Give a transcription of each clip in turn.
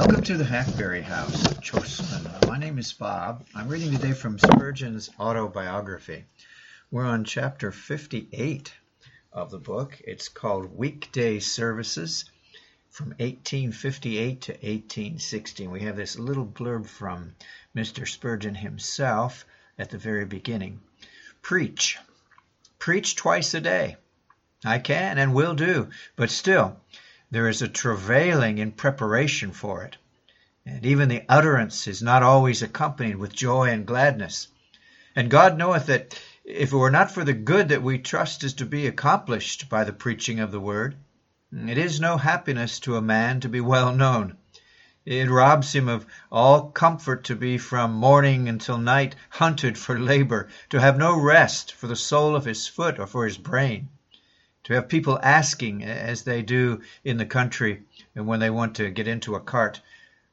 Welcome to the Hackberry House of Chosun. My name is Bob. I'm reading today from Spurgeon's autobiography. We're on chapter 58 of the book. It's called Weekday Services from 1858 to 1816. We have this little blurb from Mr. Spurgeon himself at the very beginning. Preach. Preach twice a day. I can and will do, but still, there is a travailing in preparation for it, and even the utterance is not always accompanied with joy and gladness. And God knoweth that if it were not for the good that we trust is to be accomplished by the preaching of the word, it is no happiness to a man to be well known. It robs him of all comfort to be from morning until night hunted for labor, to have no rest for the sole of his foot or for his brain. To have people asking, as they do in the country, and when they want to get into a cart,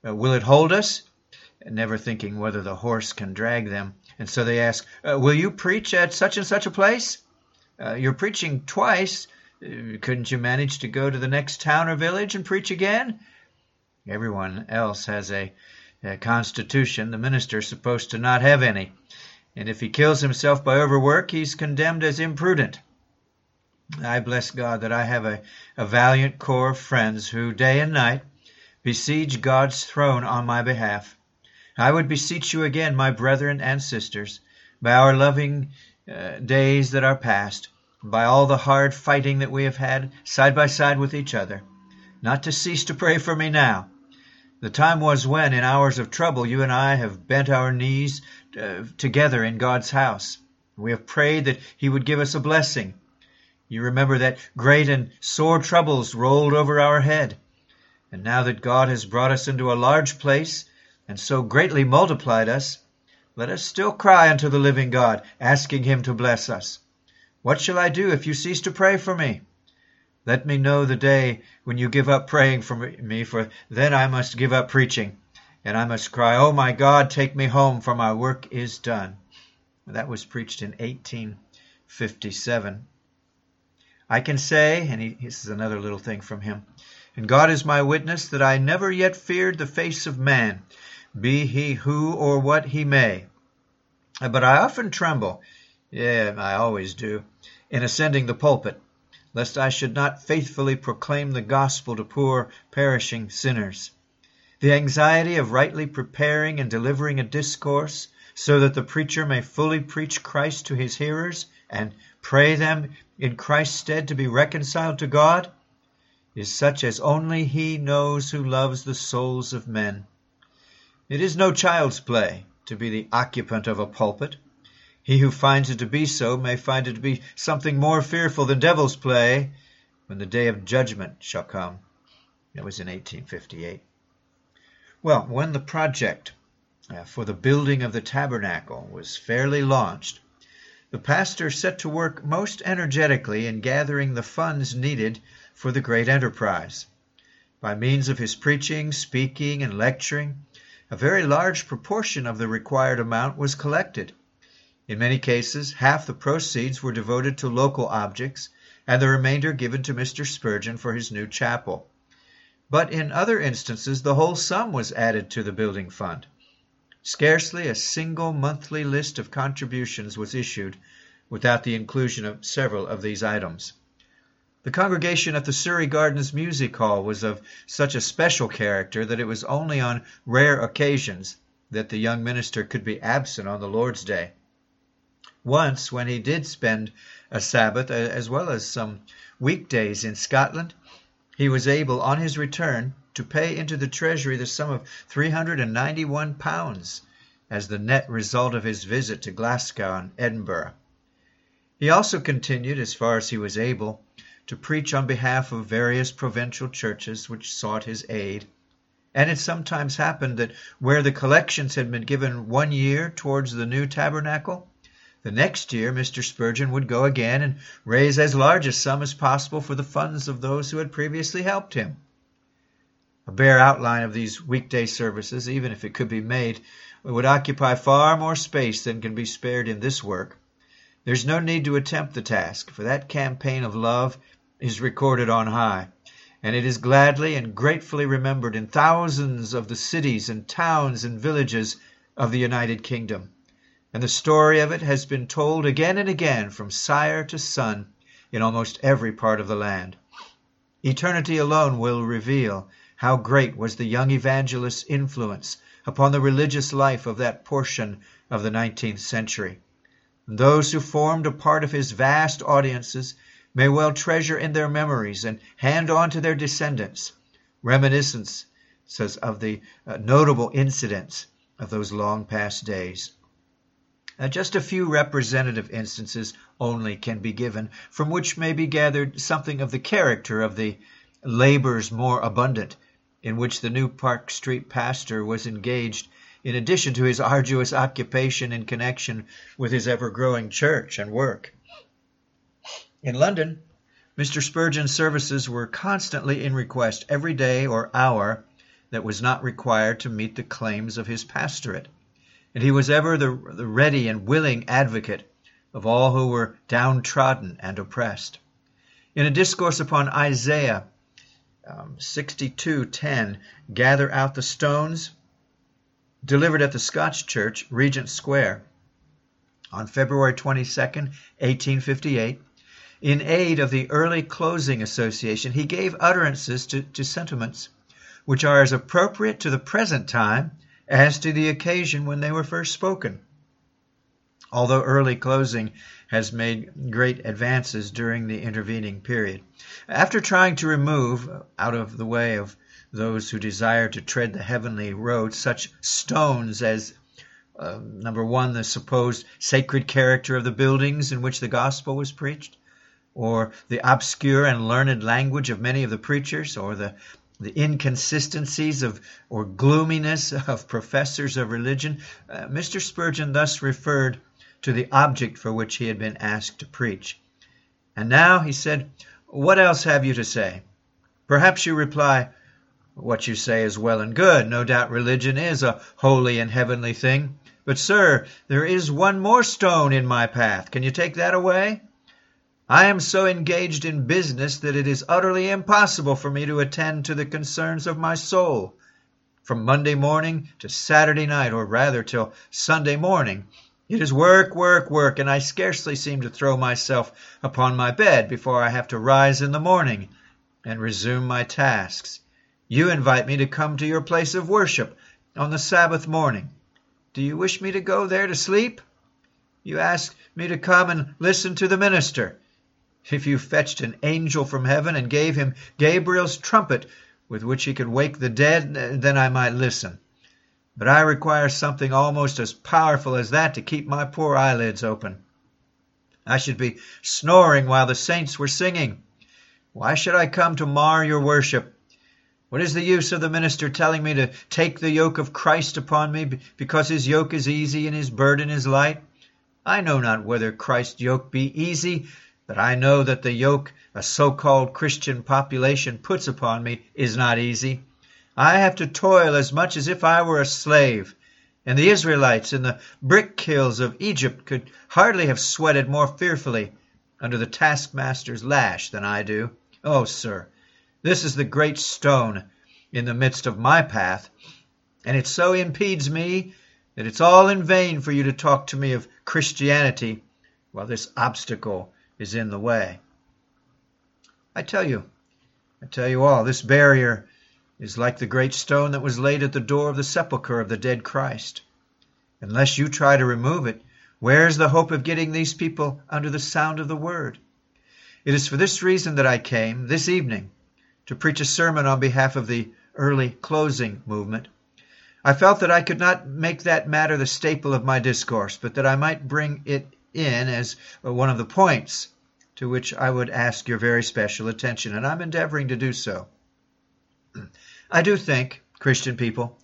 will it hold us? Never thinking whether the horse can drag them. And so they ask, will you preach at such and such a place? You're preaching twice. Couldn't you manage to go to the next town or village and preach again? Everyone else has a constitution. The minister's supposed to not have any. And if he kills himself by overwork, he's condemned as imprudent. I bless God that I have a valiant corps of friends who day and night besiege God's throne on my behalf. I would beseech you again, my brethren and sisters, by our loving days that are past, by all the hard fighting that we have had side by side with each other, not to cease to pray for me now. The time was when, in hours of trouble, you and I have bent our knees together in God's house. We have prayed that He would give us a blessing. You remember that great and sore troubles rolled over our head. And now that God has brought us into a large place and so greatly multiplied us, let us still cry unto the living God, asking Him to bless us. What shall I do if you cease to pray for me? Let me know the day when you give up praying for me, for then I must give up preaching, and I must cry, Oh my God, take me home, for my work is done. That was preached in 1857. I can say, and this is another little thing from him, and God is my witness that I never yet feared the face of man, be he who or what he may. But I often tremble, yea, I always do, in ascending the pulpit, lest I should not faithfully proclaim the gospel to poor perishing sinners. The anxiety of rightly preparing and delivering a discourse, so that the preacher may fully preach Christ to his hearers and pray them in Christ's stead to be reconciled to God, is such as only He knows who loves the souls of men. It is no child's play to be the occupant of a pulpit. He who finds it to be so may find it to be something more fearful than devil's play when the day of judgment shall come. That was in 1858. Well, when the project for the building of the tabernacle was fairly launched, the pastor set to work most energetically in gathering the funds needed for the great enterprise. By means of his preaching, speaking, and lecturing, a very large proportion of the required amount was collected. In many cases, half the proceeds were devoted to local objects, and the remainder given to Mr. Spurgeon for his new chapel. But in other instances, the whole sum was added to the building fund. Scarcely a single monthly list of contributions was issued without the inclusion of several of these items. The congregation at the Surrey Gardens Music Hall was of such a special character that it was only on rare occasions that the young minister could be absent on the Lord's Day. Once, when he did spend a Sabbath, as well as some weekdays in Scotland, he was able, on his return, to pay into the treasury the sum of £391 as the net result of his visit to Glasgow and Edinburgh. He also continued, as far as he was able, to preach on behalf of various provincial churches which sought his aid, and it sometimes happened that where the collections had been given one year towards the new tabernacle, the next year Mr. Spurgeon would go again and raise as large a sum as possible for the funds of those who had previously helped him. A bare outline of these weekday services, even if it could be made, would occupy far more space than can be spared in this work. There's no need to attempt the task, for that campaign of love is recorded on high, and it is gladly and gratefully remembered in thousands of the cities and towns and villages of the United Kingdom. And the story of it has been told again and again from sire to son in almost every part of the land. Eternity alone will reveal how great was the young evangelist's influence upon the religious life of that portion of the 19th century. And those who formed a part of his vast audiences may well treasure in their memories and hand on to their descendants reminiscences of the notable incidents of those long past days. Just a few representative instances only can be given, from which may be gathered something of the character of the labors more abundant in which the New Park Street pastor was engaged in addition to his arduous occupation in connection with his ever-growing church and work. In London, Mr. Spurgeon's services were constantly in request every day or hour that was not required to meet the claims of his pastorate. And he was ever the ready and willing advocate of all who were downtrodden and oppressed. In a discourse upon Isaiah 62:10, "Gather out the stones," delivered at the Scotch Church, Regent Square, on February 22, 1858, in aid of the Early Closing Association, he gave utterances to sentiments which are as appropriate to the present time as to the occasion when they were first spoken. Although early closing has made great advances during the intervening period, after trying to remove out of the way of those who desire to tread the heavenly road such stones as, number one, the supposed sacred character of the buildings in which the gospel was preached, or the obscure and learned language of many of the preachers, or the inconsistencies of or gloominess of professors of religion, Mr. Spurgeon thus referred to the object for which he had been asked to preach. "And now," he said, "what else have you to say? Perhaps you reply, what you say is well and good. No doubt religion is a holy and heavenly thing. But, sir, there is one more stone in my path. Can you take that away? I am so engaged in business that it is utterly impossible for me to attend to the concerns of my soul. From Monday morning to Saturday night, or rather till Sunday morning, it is work, work, work, and I scarcely seem to throw myself upon my bed before I have to rise in the morning and resume my tasks. You invite me to come to your place of worship on the Sabbath morning. Do you wish me to go there to sleep? You ask me to come and listen to the minister. If you fetched an angel from heaven and gave him Gabriel's trumpet with which he could wake the dead, then I might listen. But I require something almost as powerful as that to keep my poor eyelids open. I should be snoring while the saints were singing. Why should I come to mar your worship? What is the use of the minister telling me to take the yoke of Christ upon me, because his yoke is easy and his burden is light? I know not whether Christ's yoke be easy, but I know that the yoke a so-called Christian population puts upon me is not easy. I have to toil as much as if I were a slave, and the Israelites in the brick kilns of Egypt could hardly have sweated more fearfully under the taskmaster's lash than I do. Oh, sir, this is the great stone in the midst of my path, and it so impedes me that it's all in vain for you to talk to me of Christianity while this obstacle is in the way. I tell you all, this barrier is like the great stone that was laid at the door of the sepulchre of the dead Christ. Unless you try to remove it, where's the hope of getting these people under the sound of the word? It is for this reason that I came this evening to preach a sermon on behalf of the early closing movement. I felt that I could not make that matter the staple of my discourse, but that I might bring it in as one of the points to which I would ask your very special attention, and I'm endeavoring to do so. I do think, Christian people,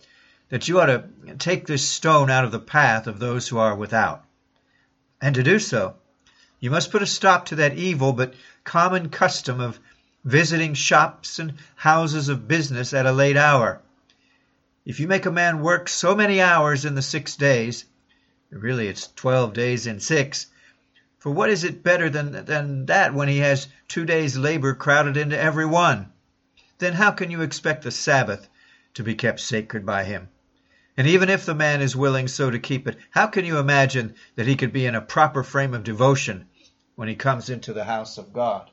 that you ought to take this stone out of the path of those who are without. And to do so, you must put a stop to that evil but common custom of visiting shops and houses of business at a late hour. If you make a man work so many hours in the 6 days, really, it's 12 days in 6. For what is it better than that when he has 2 days' labor crowded into every one? then how can you expect the Sabbath to be kept sacred by him? And even if the man is willing so to keep it, how can you imagine that he could be in a proper frame of devotion when he comes into the house of God?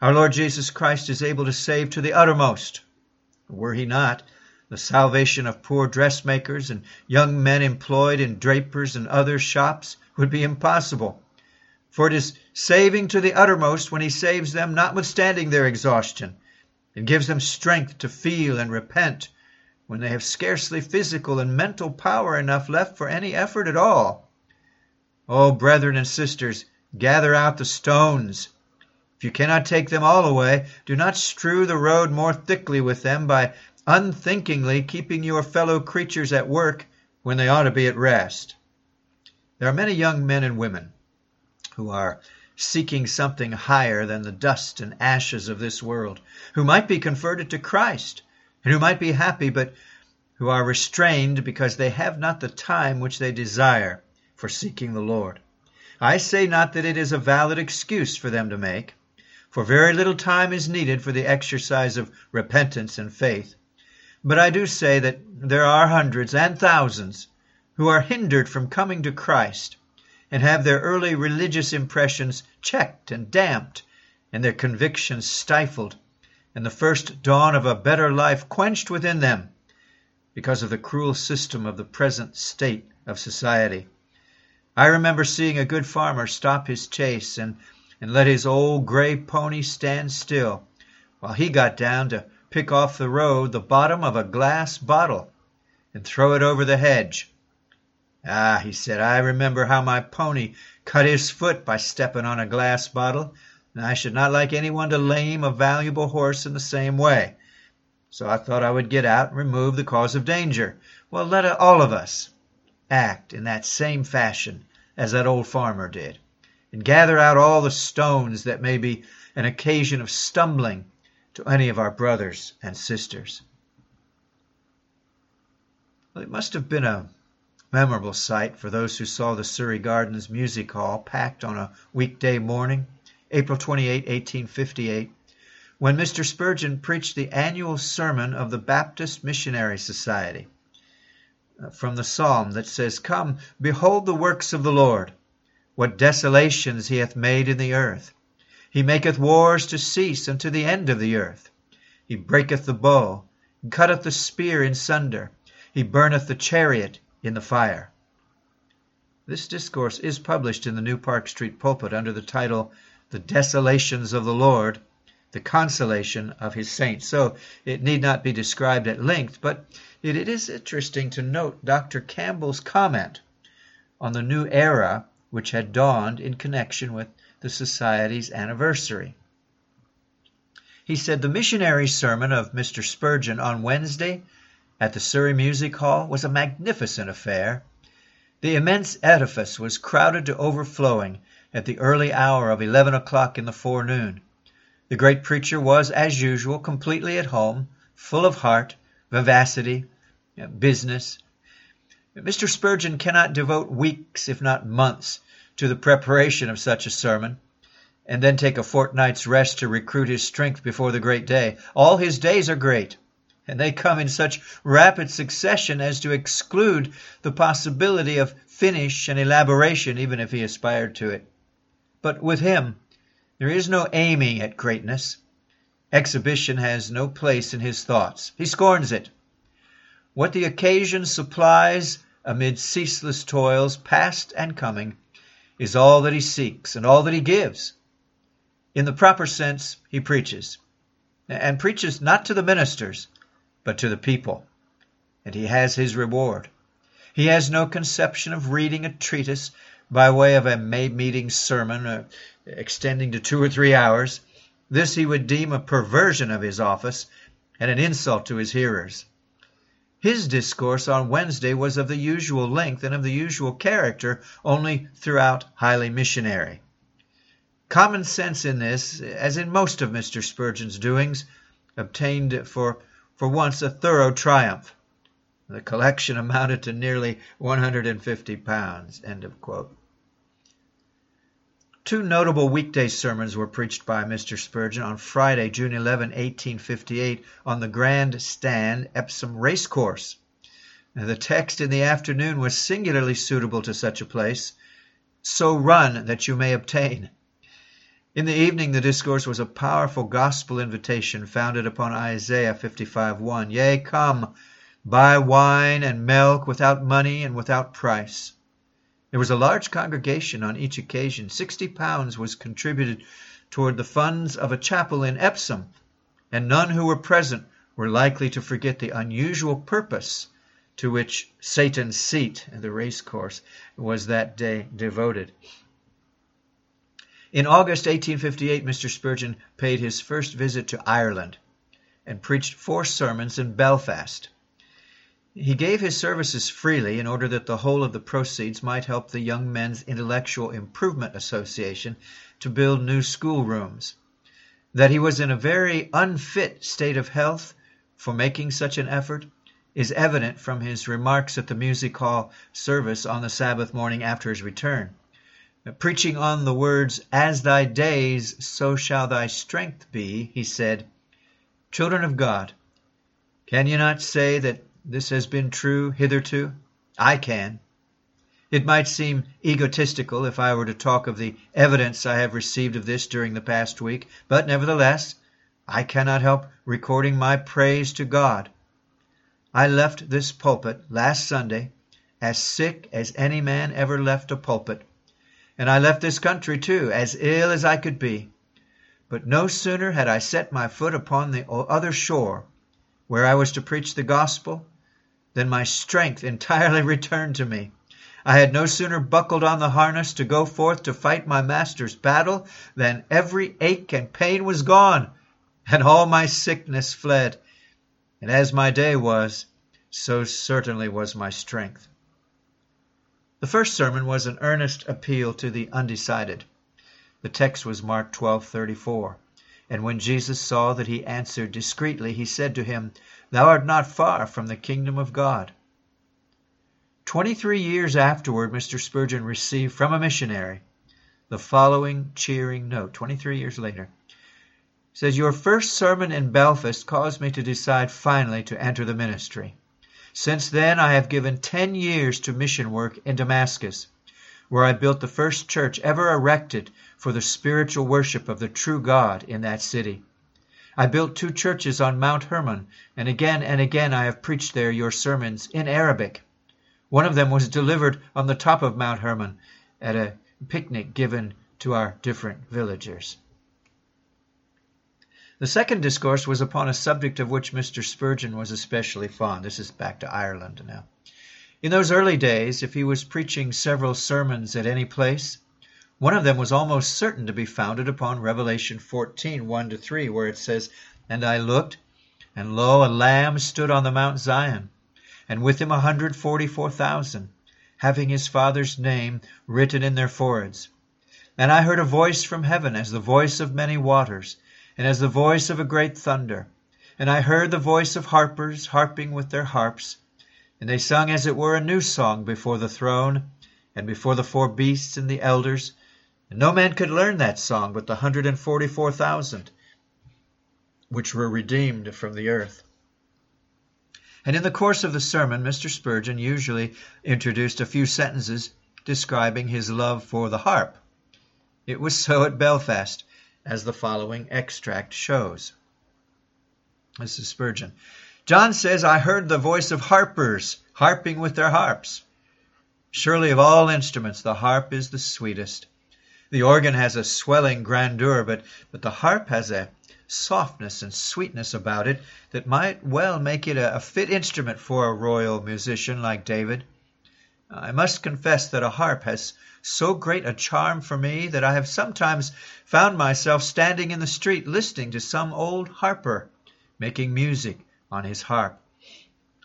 Our Lord Jesus Christ is able to save to the uttermost. Were he not, the salvation of poor dressmakers and young men employed in drapers and other shops would be impossible. For it is saving to the uttermost when he saves them, notwithstanding their exhaustion, and gives them strength to feel and repent when they have scarcely physical and mental power enough left for any effort at all. Oh, brethren and sisters, gather out the stones. If you cannot take them all away, do not strew the road more thickly with them by unthinkingly keeping your fellow creatures at work when they ought to be at rest. There are many young men and women who are seeking something higher than the dust and ashes of this world, who might be converted to Christ, and who might be happy, but who are restrained because they have not the time which they desire for seeking the Lord. I say not that it is a valid excuse for them to make, for very little time is needed for the exercise of repentance and faith. But I do say that there are hundreds and thousands who are hindered from coming to Christ and have their early religious impressions checked and damped and their convictions stifled and the first dawn of a better life quenched within them because of the cruel system of the present state of society. I remember seeing a good farmer stop his chase and let his old gray pony stand still while he got down to pick off the road the bottom of a glass bottle and throw it over the hedge. "Ah," he said, "I remember how my pony cut his foot by stepping on a glass bottle, and I should not like anyone to lame a valuable horse in the same way. So I thought I would get out and remove the cause of danger." Well, let all of us act in that same fashion as that old farmer did, and gather out all the stones that may be an occasion of stumbling to any of our brothers and sisters. Well, it must have been a memorable sight for those who saw the Surrey Gardens Music Hall packed on a weekday morning, April 28, 1858, when Mr. Spurgeon preached the annual sermon of the Baptist Missionary Society, from the psalm that says, "Come, behold the works of the Lord, what desolations he hath made in the earth. He maketh wars to cease unto the end of the earth. He breaketh the bow, and cutteth the spear in sunder. He burneth the chariot in the fire." This discourse is published in the New Park Street pulpit under the title, "The Desolations of the Lord, the Consolation of His Saints." So it need not be described at length, but it is interesting to note Dr. Campbell's comment on the new era which had dawned in connection with the Society's anniversary. He said, "The missionary sermon of Mr. Spurgeon on Wednesday at the Surrey Music Hall was a magnificent affair. The immense edifice was crowded to overflowing at the early hour of 11 o'clock in the forenoon. The great preacher was, as usual, completely at home, full of heart, vivacity, business. Mr. Spurgeon cannot devote weeks, if not months, to the preparation of such a sermon, and then take a fortnight's rest to recruit his strength before the great day. All his days are great, and they come in such rapid succession as to exclude the possibility of finish and elaboration, even if he aspired to it. But with him, there is no aiming at greatness. Exhibition has no place in his thoughts. He scorns it. What the occasion supplies amid ceaseless toils, past and coming, is all that he seeks and all that he gives. In the proper sense, he preaches, and preaches not to the ministers, but to the people, and he has his reward. He has no conception of reading a treatise by way of a May meeting sermon extending to 2 or 3 hours. This he would deem a perversion of his office and an insult to his hearers. His discourse on Wednesday was of the usual length and of the usual character, only throughout highly missionary. Common sense in this, as in most of Mr. Spurgeon's doings, obtained for once a thorough triumph. The collection amounted to nearly £150. End of quote. Two notable weekday sermons were preached by Mr. Spurgeon on Friday, June 11, 1858, on the Grand Stand, Epsom Racecourse. The text in the afternoon was singularly suitable to such a place. So run that you may obtain. In the evening the discourse was a powerful gospel invitation founded upon Isaiah 55:1. Yea, come, buy wine and milk without money and without price. There was a large congregation on each occasion. £60 was contributed toward the funds of a chapel in Epsom, and none who were present were likely to forget the unusual purpose to which Satan's seat, the racecourse, was that day devoted. In August 1858, Mr. Spurgeon paid his first visit to Ireland and preached 4 sermons in Belfast. He gave his services freely in order that the whole of the proceeds might help the Young Men's Intellectual Improvement Association to build new schoolrooms. That he was in a very unfit state of health for making such an effort is evident from his remarks at the music hall service on the Sabbath morning after his return, preaching on the words, "As thy days, so shall thy strength be," he said, "Children of God, can you not say that this has been true hitherto? I can. It might seem egotistical if I were to talk of the evidence I have received of this during the past week, but nevertheless, I cannot help recording my praise to God. I left this pulpit last Sunday as sick as any man ever left a pulpit, and I left this country too, as ill as I could be. But no sooner had I set my foot upon the other shore, where I was to preach the gospel, than my strength entirely returned to me. I had no sooner buckled on the harness to go forth to fight my master's battle than every ache and pain was gone, and all my sickness fled. And as my day was, so certainly was my strength." The first sermon was an earnest appeal to the undecided. The text was Mark 12:34. And when Jesus saw that he answered discreetly, he said to him, "Thou art not far from the kingdom of God." 23 years afterward, Mr. Spurgeon received from a missionary the following cheering note. 23 years later. Says, "Your first sermon in Belfast caused me to decide finally to enter the ministry. Since then I have given 10 years to mission work in Damascus, where I built the first church ever erected for the spiritual worship of the true God in that city. I built 2 churches on Mount Hermon, and again I have preached there your sermons in Arabic. One of them was delivered on the top of Mount Hermon at a picnic given to our different villagers." The second discourse was upon a subject of which Mr. Spurgeon was especially fond. This is back to Ireland now. In those early days, if he was preaching several sermons at any place, one of them was almost certain to be founded upon Revelation 14:1-3, where it says, "And I looked, and lo, a lamb stood on the Mount Zion, and with him 144,000, having his Father's name written in their foreheads. And I heard a voice from heaven as the voice of many waters, and as the voice of a great thunder. And I heard the voice of harpers harping with their harps. And they sung as it were a new song before the throne, and before the 4 beasts and the elders. And no man could learn that song but the 144,000, which were redeemed from the earth." And in the course of the sermon, Mr. Spurgeon usually introduced a few sentences describing his love for the harp. It was so at Belfast, as the following extract shows. This is Spurgeon. "John says, I heard the voice of harpers harping with their harps. Surely of all instruments the harp is the sweetest. The organ has a swelling grandeur, but the harp has a softness and sweetness about it that might well make it a fit instrument for a royal musician like David. I must confess that a harp has so great a charm for me that I have sometimes found myself standing in the street listening to some old harper making music on his harp.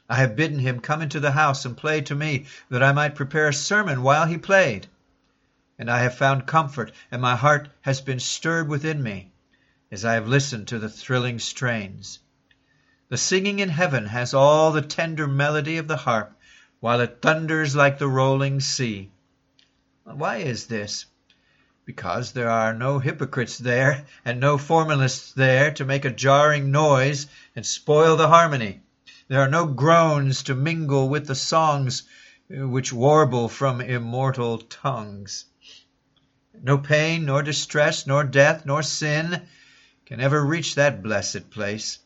I have bidden him come into the house and play to me that I might prepare a sermon while he played. And I have found comfort, and my heart has been stirred within me as I have listened to the thrilling strains. The singing in heaven has all the tender melody of the harp, while it thunders like the rolling sea. Why is this? because there are no hypocrites there and no formalists there to make a jarring noise and spoil the harmony. There are no groans to mingle with the songs which warble from immortal tongues. No pain, nor distress, nor death, nor sin can ever reach that blessed place.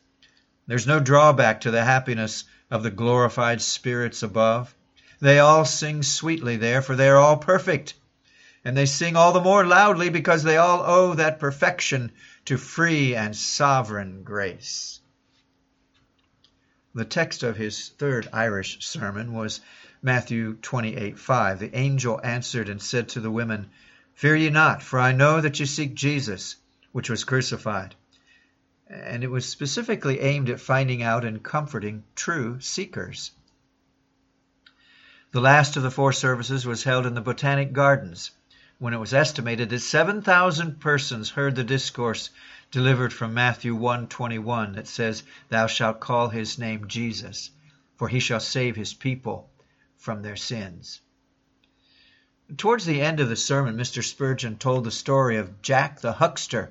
There's no drawback to the happiness of the glorified spirits above. They all sing sweetly there, for they are all perfect. And they sing all the more loudly because they all owe that perfection to free and sovereign grace. The text of his third Irish sermon was Matthew 28:5. The angel answered and said to the women, "Fear ye not, for I know that you seek Jesus, which was crucified." And it was specifically aimed at finding out and comforting true seekers. The last of the four services was held in the Botanic Gardens, when it was estimated that 7,000 persons heard the discourse delivered from Matthew 1:21 that says, "Thou shalt call his name Jesus, for he shall save his people from their sins." Towards the end of the sermon, Mr. Spurgeon told the story of Jack the Huckster,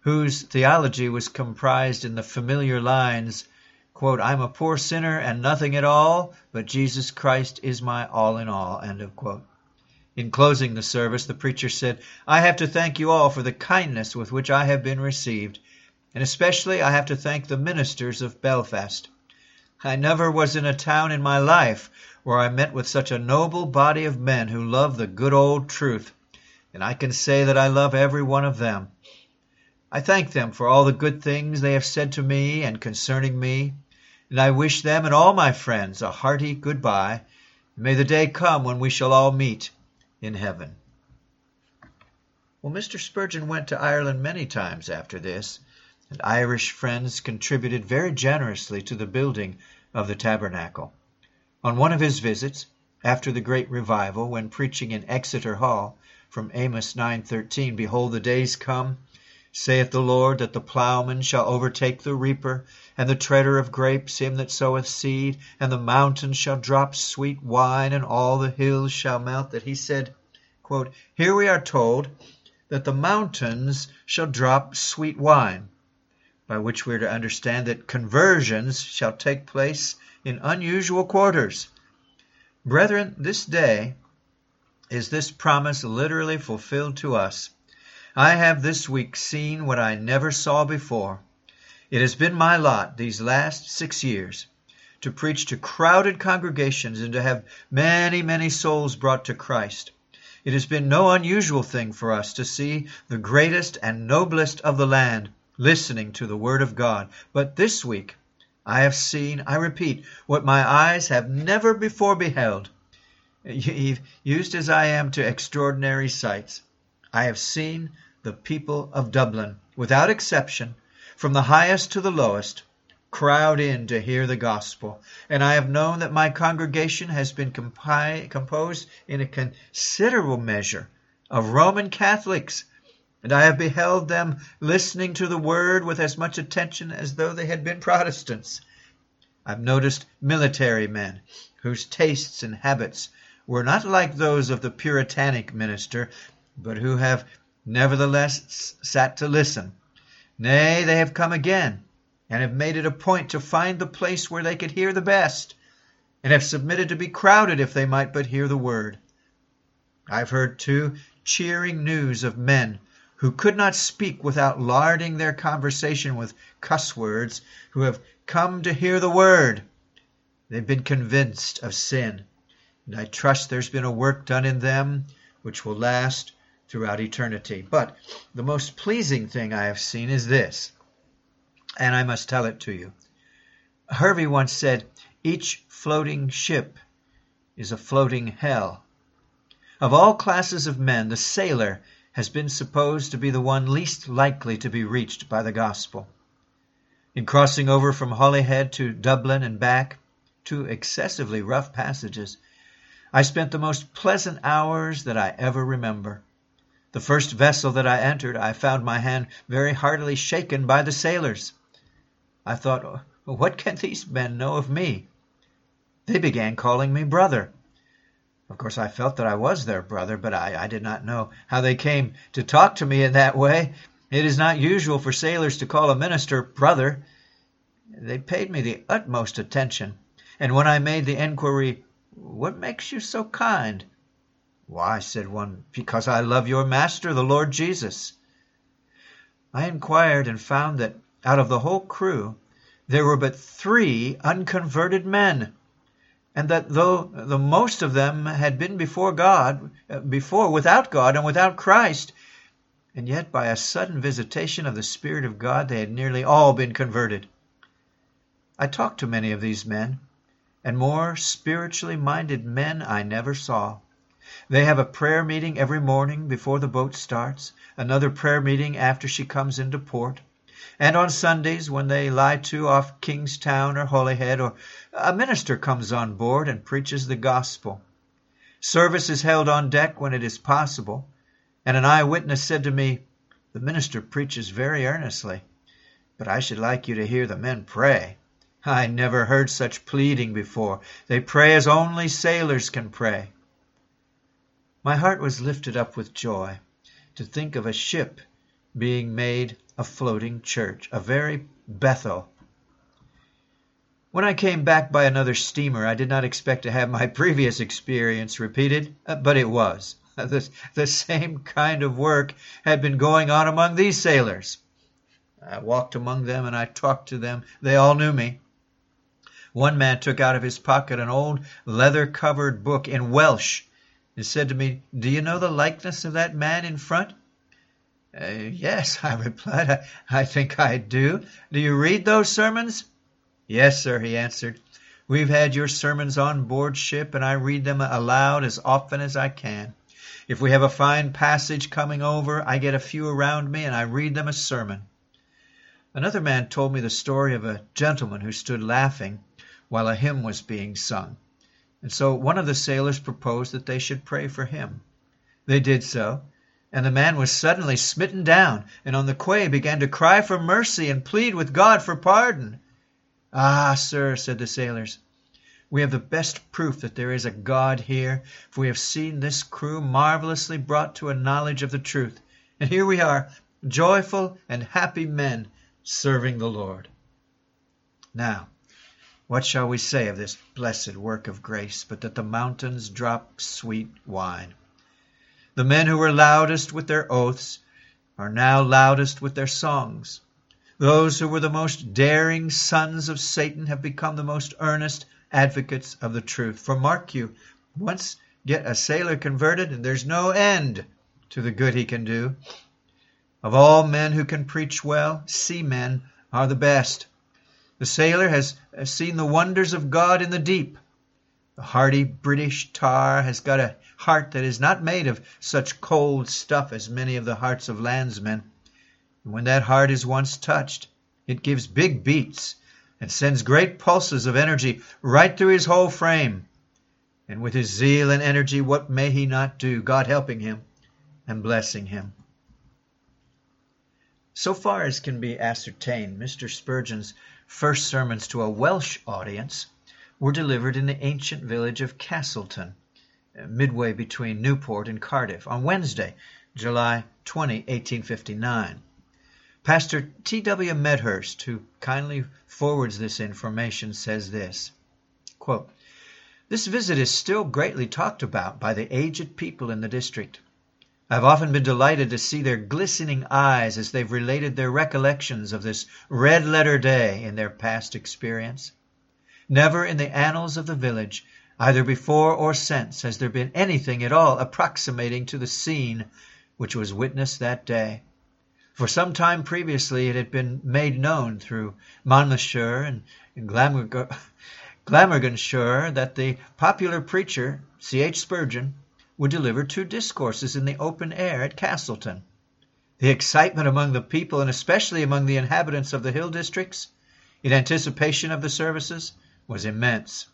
whose theology was comprised in the familiar lines, quote, "I'm a poor sinner and nothing at all, but Jesus Christ is my all in all," end of quote. In closing the service, the preacher said, "I have to thank you all for the kindness with which I have been received, and especially I have to thank the ministers of Belfast. I never was in a town in my life where I met with such a noble body of men who love the good old truth, and I can say that I love every one of them. I thank them for all the good things they have said to me and concerning me, and I wish them and all my friends a hearty goodbye. May the day come when we shall all meet in heaven." Well, Mr. Spurgeon went to Ireland many times after this, and Irish friends contributed very generously to the building of the tabernacle. On one of his visits, after the great revival, when preaching in Exeter Hall, from Amos 9:13, "Behold, the days come, saith the Lord, that the ploughman shall overtake the reaper, and the treader of grapes him that soweth seed, and the mountains shall drop sweet wine, and all the hills shall mount," that he said, quote, "Here we are told that the mountains shall drop sweet wine," by which we are to understand that conversions shall take place in unusual quarters. Brethren, this day is this promise literally fulfilled to us. I have this week seen what I never saw before. It has been my lot these last 6 years to preach to crowded congregations and to have many, many souls brought to Christ. It has been no unusual thing for us to see the greatest and noblest of the land listening to the word of God. But this week I have seen, I repeat, what my eyes have never before beheld. Used as I am to extraordinary sights, I have seen the people of Dublin, without exception, from the highest to the lowest, crowd in to hear the gospel, and I have known that my congregation has been composed in a considerable measure of Roman Catholics, and I have beheld them listening to the word with as much attention as though they had been Protestants. I've noticed military men whose tastes and habits were not like those of the Puritanic minister, but who have nevertheless sat to listen. Nay, they have come again, and have made it a point to find the place where they could hear the best, and have submitted to be crowded if they might but hear the word. I've heard, too, cheering news of men who could not speak without larding their conversation with cuss words, who have come to hear the word. They've been convinced of sin, and I trust there's been a work done in them which will last throughout eternity. But the most pleasing thing I have seen is this, and I must tell it to you. Hervey once said, "Each floating ship is a floating hell." Of all classes of men, the sailor has been supposed to be the one least likely to be reached by the gospel. In crossing over from Holyhead to Dublin and back, two excessively rough passages, I spent the most pleasant hours that I ever remember. The first vessel that I entered, I found my hand very heartily shaken by the sailors. I thought, what can these men know of me? They began calling me brother. Of course, I felt that I was their brother, but I did not know how they came to talk to me in that way. It is not usual for sailors to call a minister brother. They paid me the utmost attention, and when I made the inquiry, "What makes you so kind?" "Why," said one, "because I love your master, the Lord Jesus." I inquired and found that out of the whole crew, there were but 3 unconverted men, and that though the most of them had been before without God and without Christ, and yet by a sudden visitation of the Spirit of God, they had nearly all been converted. I talked to many of these men, and more spiritually minded men I never saw. They have a prayer meeting every morning before the boat starts, another prayer meeting after she comes into port, and on Sundays when they lie to off Kingstown or Holyhead, or a minister comes on board and preaches the gospel. Service is held on deck when it is possible, and an eyewitness said to me, "The minister preaches very earnestly, but I should like you to hear the men pray." I never heard such pleading before. They pray as only sailors can pray. My heart was lifted up with joy to think of a ship being made a floating church, a very Bethel. When I came back by another steamer, I did not expect to have my previous experience repeated, but it was. The same kind of work had been going on among these sailors. I walked among them and I talked to them. They all knew me. One man took out of his pocket an old leather-covered book in Welsh, and said to me, "Do you know the likeness of that man in front?" "Yes," I replied, I think I do. "Do you read those sermons?" "Yes, sir," he answered. "We've had your sermons on board ship, and I read them aloud as often as I can. If we have a fine passage coming over, I get a few around me, and I read them a sermon." Another man told me the story of a gentleman who stood laughing while a hymn was being sung. And so one of the sailors proposed that they should pray for him. They did so, and the man was suddenly smitten down, and on the quay began to cry for mercy and plead with God for pardon. "Ah, sir," said the sailors, "we have the best proof that there is a God here, for we have seen this crew marvelously brought to a knowledge of the truth. And here we are, joyful and happy men, serving the Lord." Now, what shall we say of this blessed work of grace, but that the mountains drop sweet wine? The men who were loudest with their oaths are now loudest with their songs. Those who were the most daring sons of Satan have become the most earnest advocates of the truth. For mark you, once get a sailor converted, and there's no end to the good he can do. Of all men who can preach well, seamen are the best. The sailor has seen the wonders of God in the deep. The hardy British tar has got a heart that is not made of such cold stuff as many of the hearts of landsmen. And when that heart is once touched, it gives big beats and sends great pulses of energy right through his whole frame. And with his zeal and energy, what may he not do, God helping him and blessing him? So far as can be ascertained, Mr. Spurgeon's first sermons to a Welsh audience were delivered in the ancient village of Castleton, midway between Newport and Cardiff, on Wednesday, July 20, 1859. Pastor T. W. Medhurst, who kindly forwards this information, says this, quote, "This visit is still greatly talked about by the aged people in the district. I have often been delighted to see their glistening eyes as they've related their recollections of this red-letter day in their past experience. Never in the annals of the village, either before or since, has there been anything at all approximating to the scene which was witnessed that day. For some time previously it had been made known through Monmouthshire and Glamorganshire that the popular preacher, C.H. Spurgeon, would deliver 2 discourses in the open air at Castleton. The excitement among the people, and especially among the inhabitants of the hill districts, in anticipation of the services, was immense.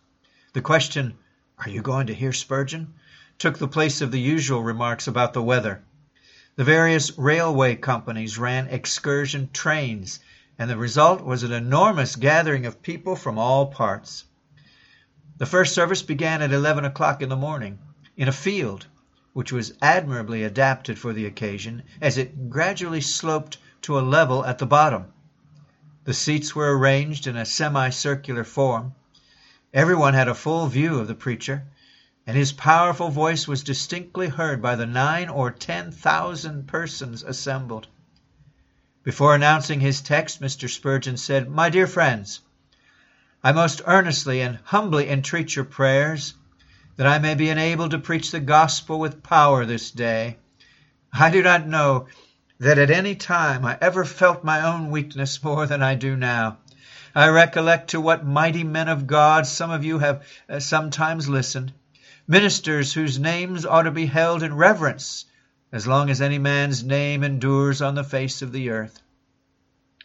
The question, 'Are you going to hear Spurgeon?' took the place of the usual remarks about the weather. The various railway companies ran excursion trains, and the result was an enormous gathering of people from all parts. The first service began at 11 o'clock in the morning. in a field, which was admirably adapted for the occasion as it gradually sloped to a level at the bottom. The seats were arranged in a semicircular form. Everyone had a full view of the preacher, and his powerful voice was distinctly heard by the 9,000 or 10,000 persons assembled. Before announcing his text, Mr. Spurgeon said, "My dear friends, I most earnestly and humbly entreat your prayers that I may be enabled to preach the gospel with power this day. I do not know that at any time I ever felt my own weakness more than I do now. I recollect to what mighty men of God some of you have sometimes listened, ministers whose names ought to be held in reverence as long as any man's name endures on the face of the earth.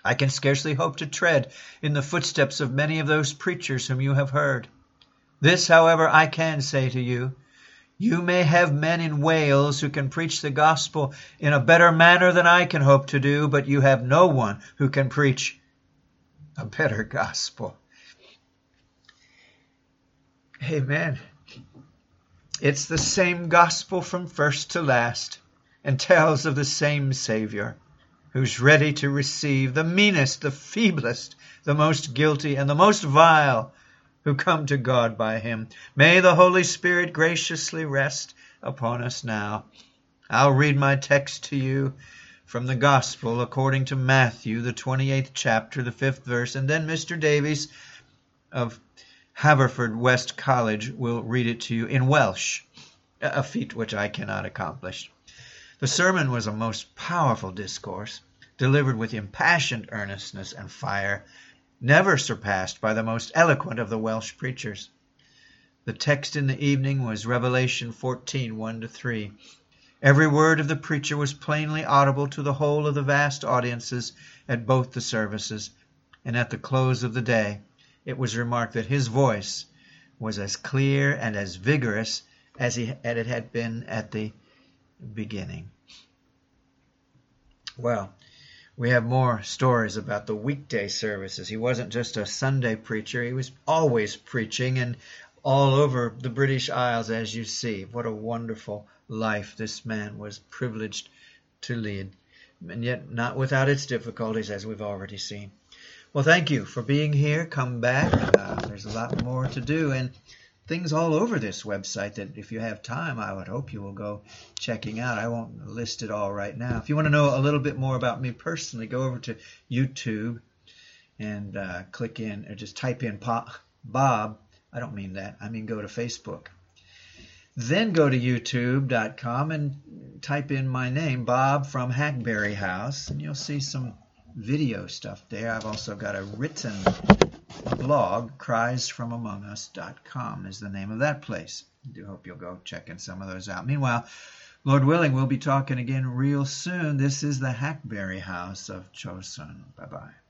I can scarcely hope to tread in the footsteps of many of those preachers whom you have heard. This, however, I can say to you, you may have men in Wales who can preach the gospel in a better manner than I can hope to do, but you have no one who can preach a better gospel." Amen. It's the same gospel from first to last, and tells of the same Savior, who's ready to receive the meanest, the feeblest, the most guilty, and the most vile who come to God by him. May the Holy Spirit graciously rest upon us now. I'll read my text to you from the Gospel according to Matthew, the 28th chapter, the 5th verse, and then Mr. Davies of Haverfordwest College will read it to you in Welsh, a feat which I cannot accomplish. The sermon was a most powerful discourse, delivered with impassioned earnestness and fire, never surpassed by the most eloquent of the Welsh preachers. The text in the evening was Revelation 14:1-3. Every word of the preacher was plainly audible to the whole of the vast audiences at both the services, and at the close of the day it was remarked that his voice was as clear and as vigorous as it had been at the beginning. Well, we have more stories about the weekday services. He wasn't just a Sunday preacher. He was always preaching, and all over the British Isles, as you see. What a wonderful life this man was privileged to lead, and yet not without its difficulties, as we've already seen. Well, thank you for being here. Come back. There's a lot more to do, and things all over this website that if you have time, I would hope you will go checking out. I won't list it all right now. If you want to know a little bit more about me personally, go over to YouTube and click in, or just type in Bob. I don't mean that. I mean go to Facebook. Then go to youtube.com and type in my name, Bob from Hackberry House, and you'll see some video stuff there. I've also got a written blog, criesfromamongus.com is the name of that place. I do hope you'll go checking some of those out. Meanwhile, Lord willing, we'll be talking again real soon. This is the Hackberry House of Chosun. Bye-bye.